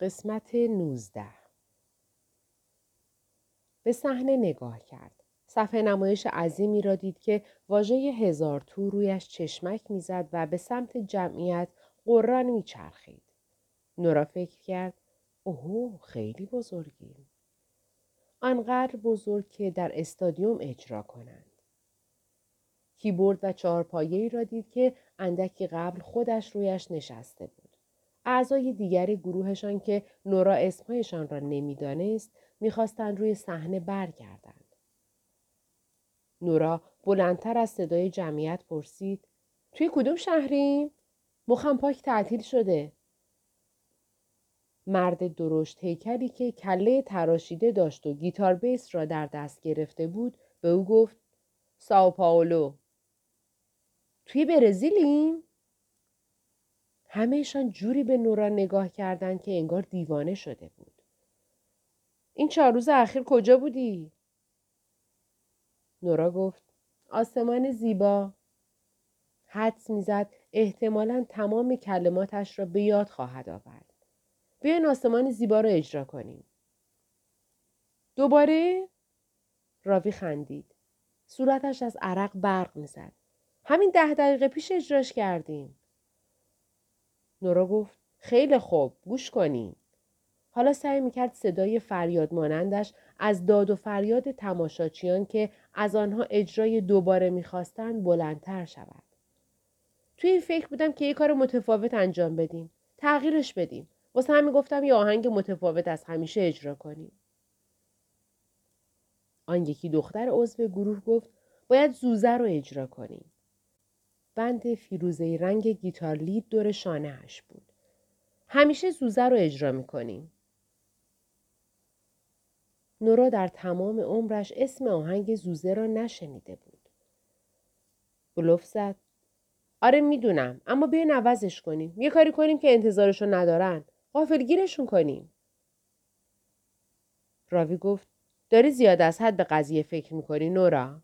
قسمت 19. به صحنه نگاه کرد. صفحه نمایش عظیمی را دید که واژه هزار تو رویش چشمک می‌زد و به سمت جمعیت قرآن می‌چرخید. نورا فکر کرد اوه خیلی بزرگی. آنقدر بزرگ که در استادیوم اجرا کنند. کیبورد و چهارپایه‌ای را دید که اندکی قبل خودش رویش نشسته بود. اعضای دیگر گروهشان که نورا اسمهایشان را نمی‌دانست، می‌خواستند روی صحنه برگردند. نورا بلندتر از صدای جمعیت پرسید: توی کدوم شهری؟ مخم پاک تعطیل شده. مرد درشت هیکلی که کله تراشیده داشت و گیتار بیس را در دست گرفته بود، به او گفت: سائو پائولو. توی برزیلیم؟ همهشان جوری به نورا نگاه کردند که انگار دیوانه شده بود. این 4 روز اخیر کجا بودی؟ نورا گفت آسمان زیبا. حدس می‌زد احتمالاً تمام کلماتش را به یاد خواهد آورد. بیاین آسمان زیبا را اجرا کنیم. دوباره؟ راوی خندید. صورتش از عرق برق می‌زد. همین 10 دقیقه پیش اجراش کردیم. نورا گفت خیلی خوب گوش کنیم. حالا سعی میکرد صدای فریاد مانندش از داد و فریاد تماشاچیان که از آنها اجرای دوباره میخواستن بلندتر شود. توی این فکر بودم که یه کار متفاوت انجام بدیم. تغییرش بدیم. واسه همین گفتم یه آهنگ متفاوت از همیشه اجرا کنیم. آن یکی دختر عضو گروه گفت باید زوزه رو اجرا کنیم. بند فیروزه‌ای رنگ گیتار لید دور شانه‌اش بود. همیشه زوزه رو اجرا می‌کنیم. نورا در تمام عمرش اسم آهنگ زوزه را نشنیده بود. بلوف زد. آره میدونم، اما بیاین عوضش کنیم. یه کاری کنیم که انتظارشو ندارن. غافلگیرشون کنیم. راوی گفت داری زیاد از حد به قضیه فکر می‌کنی نورا.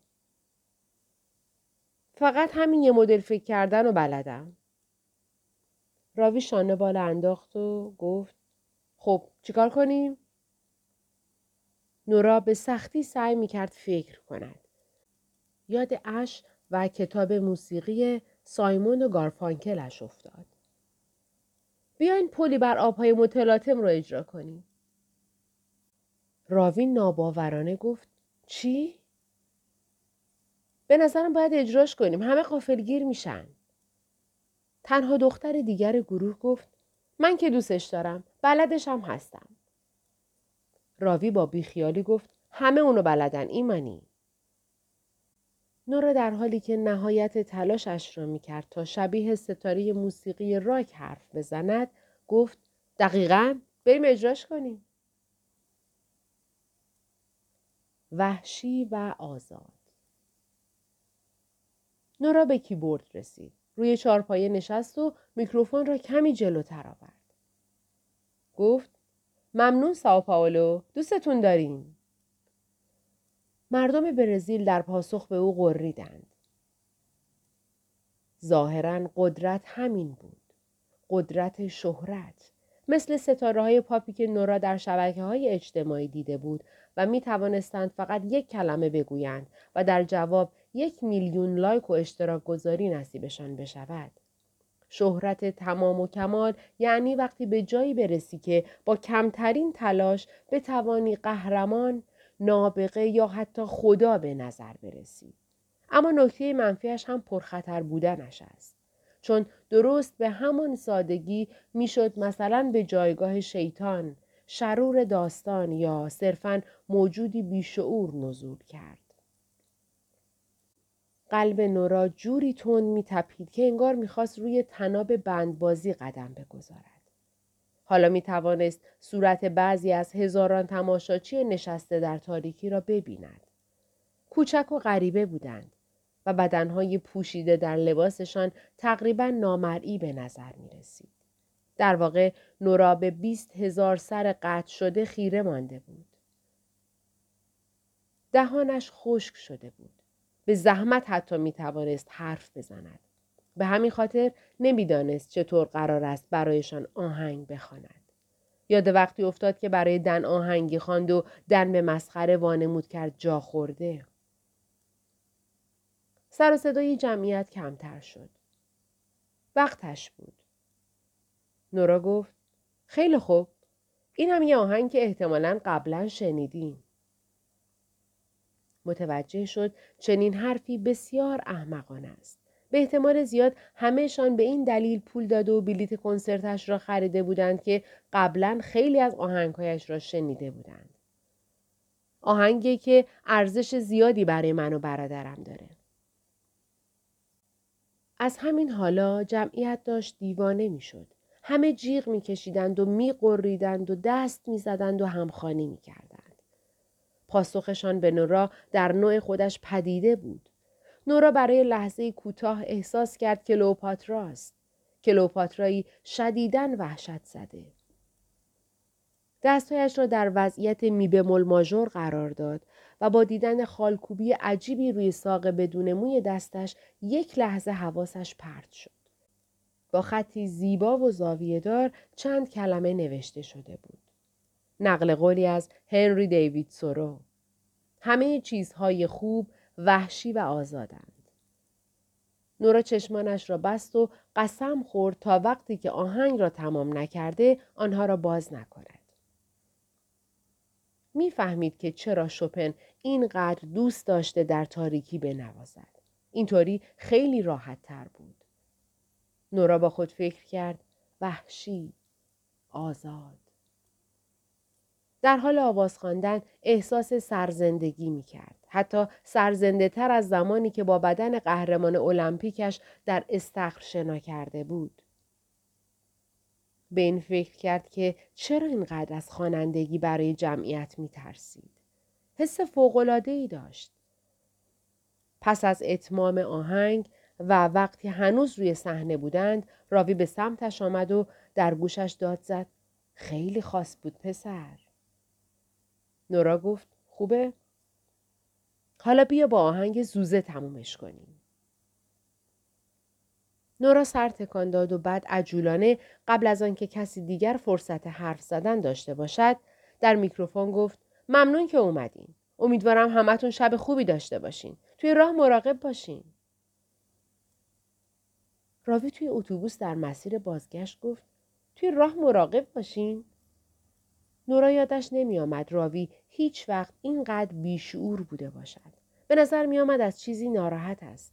فقط همین یه مدل فکر کردن و بلدم. راوی شانه بالا انداخت و گفت خب چیکار کنیم؟ نورا به سختی سعی میکرد فکر کند. یاد اش و کتاب موسیقی سایمون و گارفانکلش افتاد. بیاین پلی بر آبهای متلاطم رو اجرا کنیم. راوی ناباورانه گفت چی؟ به نظرم باید اجراش کنیم. همه غافلگیر میشن. تنها دختر دیگر گروه گفت من که دوستش دارم. بلدش هم هستم. راوی با بیخیالی گفت همه اونو بلدن ایمانی. نورا در حالی که نهایت تلاشش را میکرد تا شبیه ستاره موسیقی راک حرف بزند گفت دقیقاً بریم اجراش کنیم. وحشی و آزاد. نورا به کیبورد رسید. روی 4 پایه نشست و میکروفون را کمی جلوتر آورد. گفت ممنون سائو پائولو. دوستتون داریم. مردم برزیل در پاسخ به او غریدند. ظاهراً قدرت همین بود. قدرت شهرت. مثل ستاره‌های پاپی که نورا در شبکه‌های اجتماعی دیده بود و می‌توانستند فقط یک کلمه بگویند و در جواب 1 میلیون لایک و اشتراک گذاری نصیبشان بشود. شهرت تمام و کمال یعنی وقتی به جایی برسی که با کمترین تلاش بتوانی قهرمان، نابغه یا حتی خدا به نظر برسی. اما نکته منفیش هم پرخطر بودنش است. چون درست به همان سادگی میشد مثلا به جایگاه شیطان، شرور داستان یا صرفاً موجودی بیشعور نزول کرد. قلب نورا جوری تند می‌تپید که انگار می‌خواست روی طناب بندبازی قدم بگذارد. حالا می‌توانست صورت بعضی از هزاران تماشاچی نشسته در تاریکی را ببیند. کوچک و غریبه بودند و بدنهای پوشیده در لباسشان تقریباً نامرئی به نظر می‌رسید. در واقع نورا به 20,000 سر قطع شده خیره مانده بود. دهانش خشک شده بود. به زحمت حتی میتوانست حرف بزند. به همین خاطر نمیدانست چطور قرار است برایشان آهنگ بخواند. یاد وقتی افتاد که برای دن آهنگی خواند و دن به مسخره وانمود کرد جا خورده. سر و صدای جمعیت کمتر شد. وقتش بود. نورا گفت خیلی خوب. این هم یه آهنگ که احتمالاً قبلا شنیدین. متوجه شد چنین حرفی بسیار احمقانه است. به احتمال زیاد همه‌شان به این دلیل پول داده و بلیت کنسرتش را خریده بودند که قبلا خیلی از آهنگهایش را شنیده بودند. آهنگی که ارزش زیادی برای من و برادرم داره. از همین حالا جمعیت داشت دیوانه میشد. همه جیغ میکشیدند و میقریدند و دست میزدند و همخوانی میکردند. پاسخشان به نورا در نوع خودش پدیده بود. نورا برای لحظه کوتاه احساس کرد کلئوپاترا است. کلئوپاترایی شدیداً وحشت زده. دستهایش را در وضعیت می بمول ماژور قرار داد و با دیدن خالکوبی عجیبی روی ساق بدون موی دستش یک لحظه حواسش پرت شد. با خطی زیبا و زاویه‌دار چند کلمه نوشته شده بود. نقل قولی از هنری دیوید تورو. همه چیزهای خوب، وحشی و آزادند. نورا چشمانش را بست و قسم خورد تا وقتی که آهنگ را تمام نکرده آنها را باز نکند. میفهمید که چرا شوپن اینقدر دوست داشته در تاریکی بنوازد. اینطوری خیلی راحت تر بود. نورا با خود فکر کرد وحشی، آزاد. در حال آواز خواندن احساس سرزندگی میکرد. حتی سرزنده تر از زمانی که با بدن قهرمان المپیکش در استخر شنا کرده بود. به این فکر کرد که چرا اینقدر از خوانندگی برای جمعیت می ترسید. حس فوق‌العاده‌ای داشت. پس از اتمام آهنگ و وقتی هنوز روی صحنه بودند، راوی به سمتش آمد و در گوشش داد زد. خیلی خاص بود پسر. نورا گفت خوبه؟ حالا بیا با آهنگ زوزه تمومش کنیم. نورا سر تکان داد و بعد عجولانه قبل از آن که کسی دیگر فرصت حرف زدن داشته باشد در میکروفون گفت ممنون که اومدین. امیدوارم همتون شب خوبی داشته باشین. توی راه مراقب باشین. راوی توی اتوبوس در مسیر بازگشت گفت توی راه مراقب باشین. نورا یادش نمی آمد راوی هیچ وقت اینقدر بیشعور بوده باشد. به نظر می آمد از چیزی ناراحت است.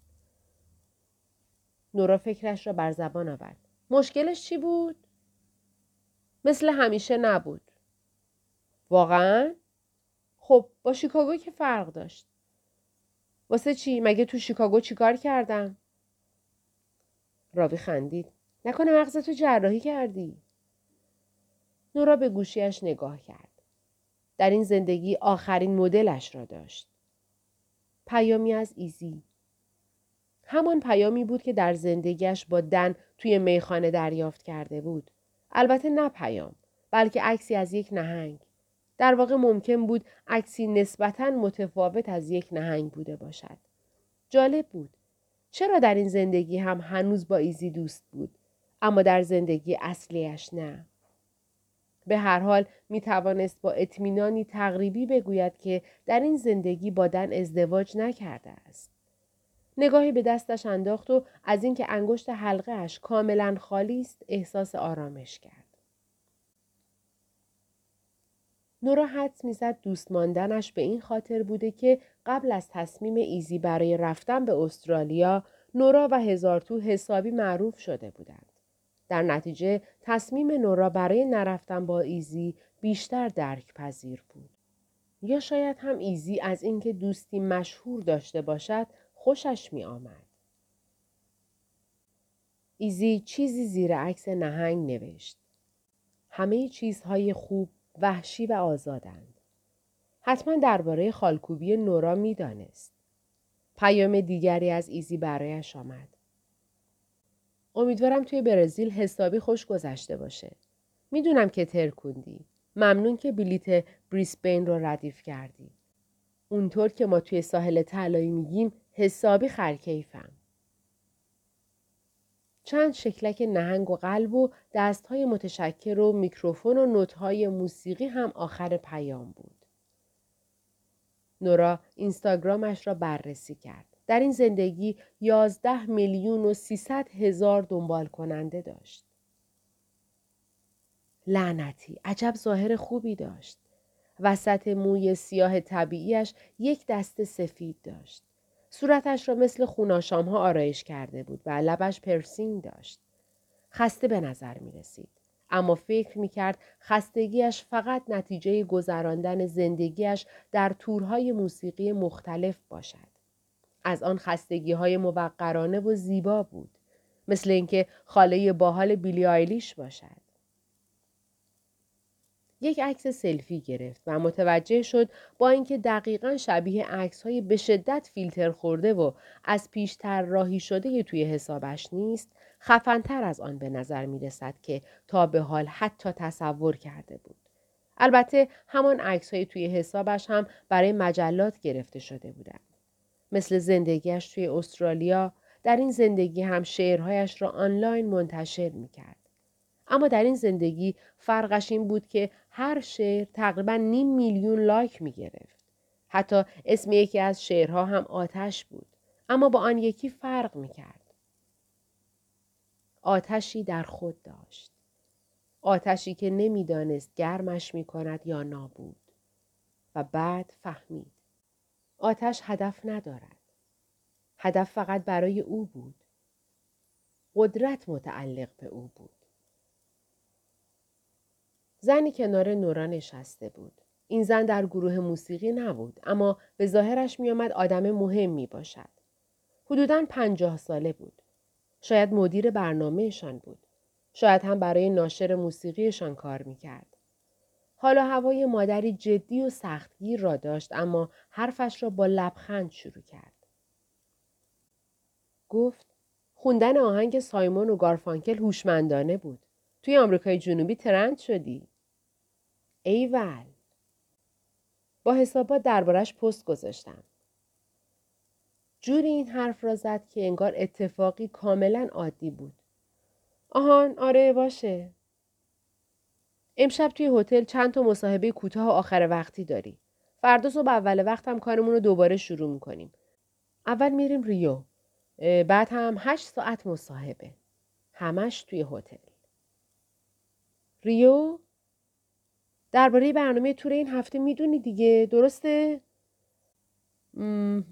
نورا فکرش را بر زبان آورد. مشکلش چی بود؟ مثل همیشه نبود. واقعا؟ خب با شیکاگو که فرق داشت. واسه چی؟ مگه تو شیکاگو چی کار کردم؟ راوی خندید. نکنه مغزتو جراحی کردی؟ نورا به گوشیش نگاه کرد. در این زندگی آخرین مدلش را داشت. پیامی از ایزی. همان پیامی بود که در زندگیش با دن توی میخانه دریافت کرده بود. البته نه پیام، بلکه عکسی از یک نهنگ. در واقع ممکن بود عکسی نسبتاً متفاوت از یک نهنگ بوده باشد. جالب بود. چرا در این زندگی هم هنوز با ایزی دوست بود، اما در زندگی اصلیش نه؟ به هر حال می توانست با اطمینانی تقریبی بگوید که در این زندگی با دن ازدواج نکرده است. نگاهی به دستش انداخت و از اینکه انگشت حلقه اش کاملا خالی است احساس آرامش کرد. نورا حدس می‌زد دوست ماندنش به این خاطر بوده که قبل از تصمیم ایزی برای رفتن به استرالیا نورا و هزارتو حسابی معروف شده بودند. در نتیجه تصمیم نورا برای نرفتن با ایزی بیشتر درک پذیر بود. یا شاید هم ایزی از اینکه دوستی مشهور داشته باشد خوشش می آمد. ایزی چیزی زیر عکس نهنگ نوشت. همه چیزهای خوب، وحشی و آزادند. حتما درباره خالکوبی نورا می دانست. پیام دیگری از ایزی برایش آمد. امیدوارم توی برزیل حسابی خوش گذشته باشه. میدونم که ترکوندی. ممنون که بلیت بریسبین رو ردیف کردی. اونطور که ما توی ساحل طلایی میگیم حسابی خرکیفم. چند شکلک نهنگ و قلب و دستهای متشکر و میکروفون و نوتهای موسیقی هم آخر پیام بود. نورا اینستاگرامش را بررسی کرد. در این زندگی 11,300,000 دنبال کننده داشت. لعنتی، عجب ظاهر خوبی داشت. وسط موی سیاه طبیعیش یک دسته سفید داشت. صورتش را مثل خوناشام ها آرایش کرده بود و لبش پرسینگ داشت. خسته به نظر می رسید. اما فکر می کرد خستگیش فقط نتیجه گذراندن زندگیش در تورهای موسیقی مختلف باشد. از آن خستگی های موقرانه و زیبا بود. مثل اینکه خاله باحال بیلی آیلیش باشد. یک عکس سلفی گرفت و متوجه شد با اینکه دقیقاً شبیه عکس‌های به شدت فیلتر خورده و از پیش طراحی شده توی حسابش نیست، خفن‌تر از آن به نظر می‌رسد که تا به حال حتی تصور کرده بود. البته همان عکس‌های توی حسابش هم برای مجلات گرفته شده بودند. مثل زندگیش توی استرالیا، در این زندگی هم شعرهایش را آنلاین منتشر می‌کرد. اما در این زندگی فرقش این بود که هر شعر تقریباً 500,000 لایک می گرفت. حتی اسم یکی از شعرها هم آتش بود. اما با آن یکی فرق می کرد. آتشی در خود داشت. آتشی که نمی دانست گرمش می کند یا نابود. و بعد فهمید. آتش هدف ندارد. هدف فقط برای او بود. قدرت متعلق به او بود. زنی کنار نورا نشسته بود. این زن در گروه موسیقی نبود، اما به ظاهرش می آمد آدم مهمی باشد. حدوداً 50 ساله بود. شاید مدیر برنامهشان بود. شاید هم برای ناشر موسیقیشان کار می کرد. حالا هوای مادری جدی و سختگیر را داشت، اما حرفش را با لبخند شروع کرد. گفت خوندن آهنگ سایمون و گارفانکل هوشمندانه بود. توی آمریکای جنوبی ترند شدی. ایول. با حسابات دربارش پست گذاشتم. جوری این حرف را زد که انگار اتفاقی کاملا عادی بود. آهان، آره باشه. امشب توی هتل چند تا مصاحبه کوتاه و آخر وقتی داری. فردا صبح اول وقت هم کارمون رو دوباره شروع می‌کنیم. اول میریم ریو. بعد هم 8 ساعت مصاحبه. همش توی هتل. ریو؟ درباره برنامه تور این هفته میدونی دیگه، درسته؟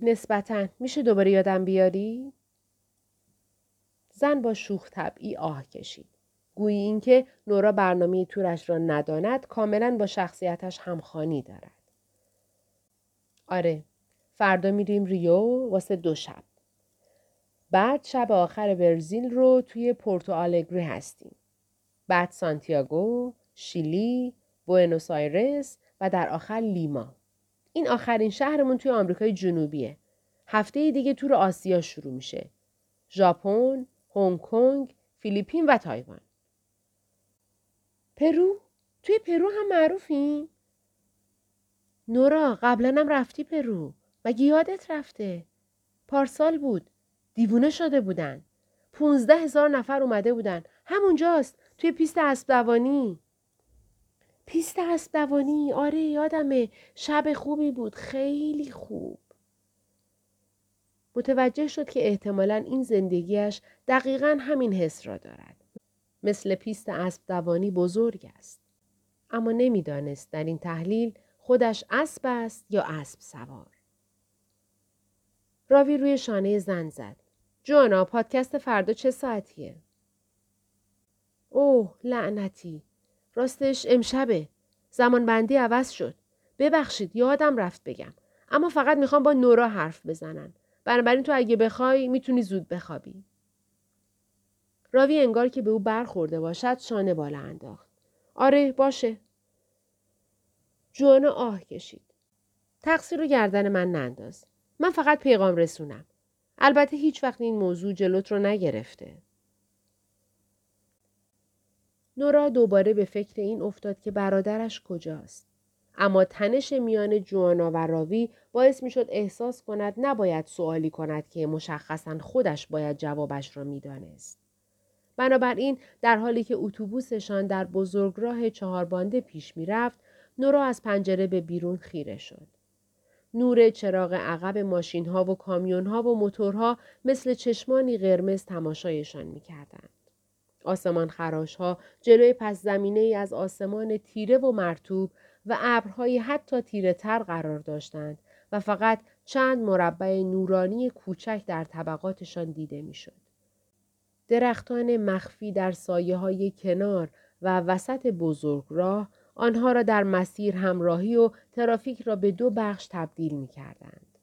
نسبتاً. میشه دوباره یادم بیاری؟ زن با شوخ طبعی آه کشید. گویی اینکه نورا برنامه تورش را نداند کاملاً با شخصیتش همخوانی دارد. آره، فردا میریم ریو واسه 2 شب. بعد شب آخر برزیل رو توی پورتو آلگری هستیم. بعد سانتیاگو، شیلی، بوئنوس آیرس و در آخر لیما. این آخرین شهرمون توی آمریکای جنوبیه. هفته دیگه تور آسیا شروع میشه. ژاپن، هنگ کنگ، فیلیپین و تایوان. پرو؟ توی پرو هم معروفیم؟ نورا، قبلا هم رفتی پرو. مگه یادت رفته؟ پارسال بود. دیوونه شده بودن. 15,000 نفر اومده بودن. همونجاست. توی پیست اسب دوانی. پیست اسب دوانی، آره یادمه. شب خوبی بود، خیلی خوب. متوجه شد که احتمالاً این زندگیش دقیقاً همین حس را دارد. مثل پیست اسب دوانی بزرگ است. اما نمی‌دانست در این تحلیل خودش اسب است یا اسب سوار. راوی روی شانه زن زد. جوانا، پادکست فردا چه ساعتیه؟ اوه لعنتی، راستش امشبه. زمان بندی عوض شد. ببخشید یادم رفت بگم، اما فقط میخوام با نورا حرف بزنن. بنابراین تو اگه بخوای میتونی زود بخوابی. راوی انگار که به او برخورده باشد شانه بالا انداخت. آره باشه. جوانا آه کشید. تقصیر رو گردن من ننداز. من فقط پیغام رسونم. البته هیچ وقت این موضوع جلوت رو نگرفته. نورا دوباره به فکر این افتاد که برادرش کجاست. اما تنش میان جوانا و راوی باعث می شد احساس کند نباید سوالی کند که مشخصاً خودش باید جوابش را می دانست. بنابراین در حالی که اتوبوسشان در بزرگراه چهاربانده پیش می رفت، نورا از پنجره به بیرون خیره شد. نور چراغ عقب ماشین‌ها و کامیون‌ها و موتورها مثل چشمانی قرمز تماشایشان می‌کردند. آسمان خراش‌ها جلوی پس زمینه‌ای از آسمان تیره و مرطوب و ابرهایی حتی تیره‌تر قرار داشتند و فقط چند مربع نورانی کوچک در طبقاتشان دیده می‌شد. درختان مخفی در سایه‌های کنار و وسط بزرگراه آنها را در مسیر همراهی و ترافیک را به دو بخش تبدیل می کردند.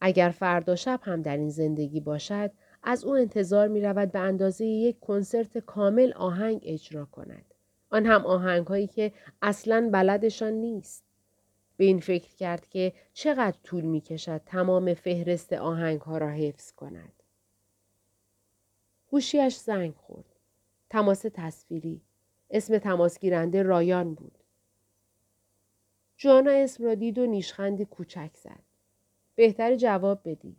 اگر فردا شب هم در این زندگی باشد، از او انتظار می رود به اندازه یک کنسرت کامل آهنگ اجرا کند. آن هم آهنگ هایی که اصلاً بلدشان نیست. به این فکر کرد که چقدر طول می کشد تمام فهرست آهنگ ها را حفظ کند. گوشیش زنگ خورد. تماس تصویری. اسم تماس گیرنده رایان بود. جوانا اسم را دید و نیشخندی کوچک زد. بهتر جواب بدی.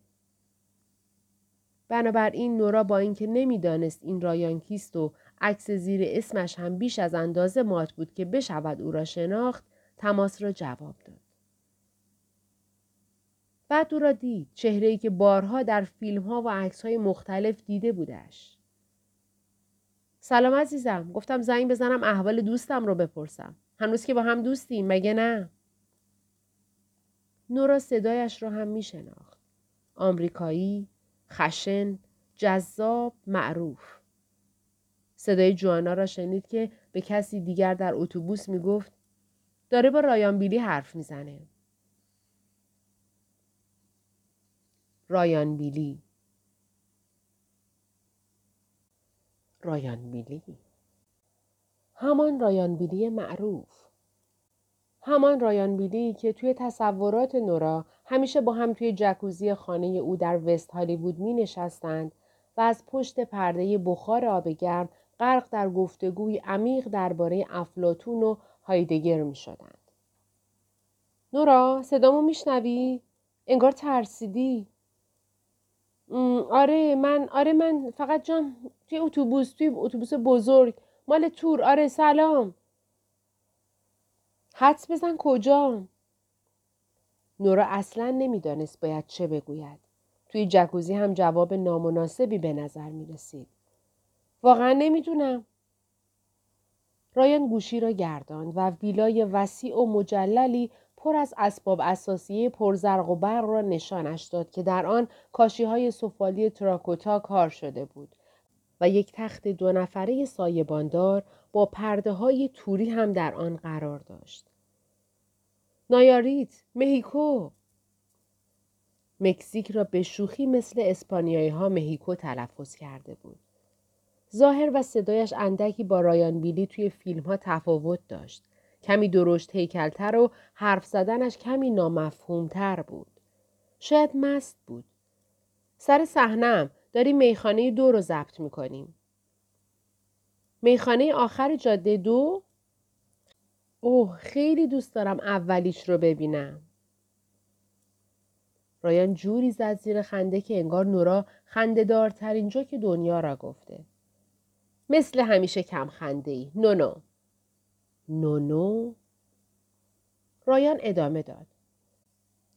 بنابراین نورا با اینکه نمیدانست این رایان کیست و عکس زیر اسمش هم بیش از اندازه مات بود که بشود او را شناخت، تماس را جواب داد. بعد او را دید، چهره‌ای که بارها در فیلم‌ها و عکس‌های مختلف دیده بودش. سلام عزیزم، گفتم زنگ بزنم احوال دوستم رو بپرسم. هنوز که با هم دوستیم، مگه نه؟ نورا صدایش رو هم می شناخت. آمریکایی، خشن، جذاب، معروف. صدای جوانا را شنید که به کسی دیگر در اتوبوس می گفت داره با رایان بیلی حرف می زنه. رایان بیلی. همان رایان بیلی معروف. همان رایان بیلی که توی تصورات نورا همیشه با هم توی جکوزی خانه او در وست هالیوود می نشستند و از پشت پرده بخار آب گرم غرق در گفتگوی عمیق درباره افلاطون و هایدگر می شدند. نورا، صدامو می شنوی؟ انگار ترسیدی؟ آره من فقط جان توی اتوبوس بزرگ مال تور. آره سلام. حدس بزن کجا؟ نورا اصلا نمیدانست باید چه بگوید. توی جکوزی هم جواب نامناسبی به نظر می رسید. واقعا نمیدونم. رایان گوشی را گرداند و ویلای وسیع و مجللی پر از اسباب اساسیه پرزرق و برق را نشانش داد که در آن کاشی‌های سفالی تراکوتا کار شده بود و یک تخت دو نفره سایه‌باندار با پرده‌های توری هم در آن قرار داشت. نایاریت، مهیکو. مکزیک را به شوخی مثل اسپانیایی‌ها مهیکو تلفظ کرده بود. ظاهر و صدایش اندکی با رایان بیلی توی فیلم‌ها تفاوت داشت. کمی درشت هیکلتر و حرف زدنش کمی نامفهومتر بود. شاید مست بود. سر صحنه‌ام، داریم میخانه 2 رو ضبط میکنیم. میخانه آخر جاده 2؟ اوه، خیلی دوست دارم اولیش رو ببینم. رایان جوری زد زیر خنده که انگار نورا خنده‌دارترین جا که دنیا را گفته. مثل همیشه کم خنده‌ای. نو. رایان ادامه داد.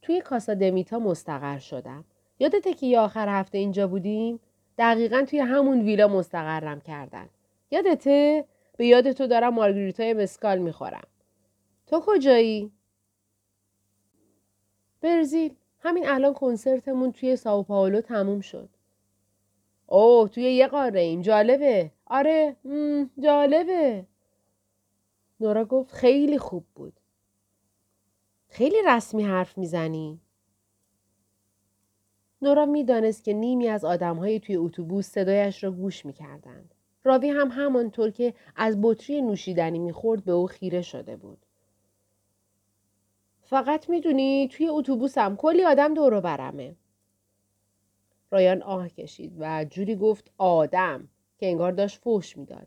توی کاسا دمیتا مستقر شدم. یادته که یه آخر هفته اینجا بودیم؟ دقیقاً توی همون ویلا مستقرم کردن. یادته؟ به یاد تو دارم مارگریتای مسکال میخورم. تو کجایی؟ برزیل. همین الان کنسرتمون توی سائو پائولو تموم شد. اوه، توی یه قاره ایم. جالبه. آره، جالبه. نورا گفت خیلی خوب بود. خیلی رسمی حرف میزنی. نورا میدانست که نیمی از آدمهای توی اتوبوس صدایش را گوش میکردند. راوی هم همانطور که از بطری نوشیدنی میخورد به او خیره شده بود. فقط میدونی توی اتوبوسم کلی آدم دور و برمه. رایان آه کشید و جوری گفت آدم که انگار داشت فحش میداد.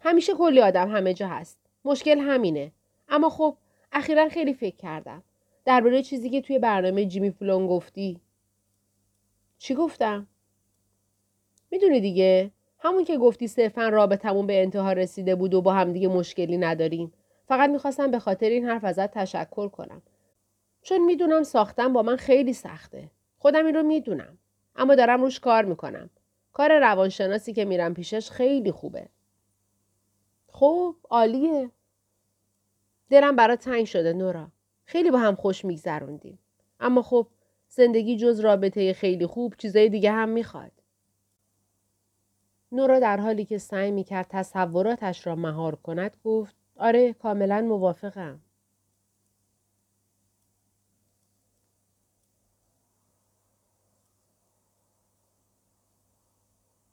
همیشه کلی آدم همه جا هست. مشکل همینه. اما خب اخیراً خیلی فکر کردم درباره چیزی که توی برنامه جیمی فالون گفتی. چی گفتم؟ میدونی دیگه، همون که گفتی صرفاً رابطمون به انتها رسیده بود و با هم دیگه مشکلی نداریم. فقط میخواستم به خاطر این حرف ازت تشکر کنم. چون میدونم ساختن با من خیلی سخته. خودم این رو میدونم. اما دارم روش کار میکنم. کار روانشناسی که میرم پیشش خیلی خوبه. خب، عالیه. دلم برات تنگ شده نورا. خیلی با هم خوش میگذروندیم. اما خب زندگی جز رابطه خیلی خوب چیزای دیگه هم میخواد. نورا در حالی که سعی میکرد تصوراتش را مهار کند گفت آره کاملا موافقم.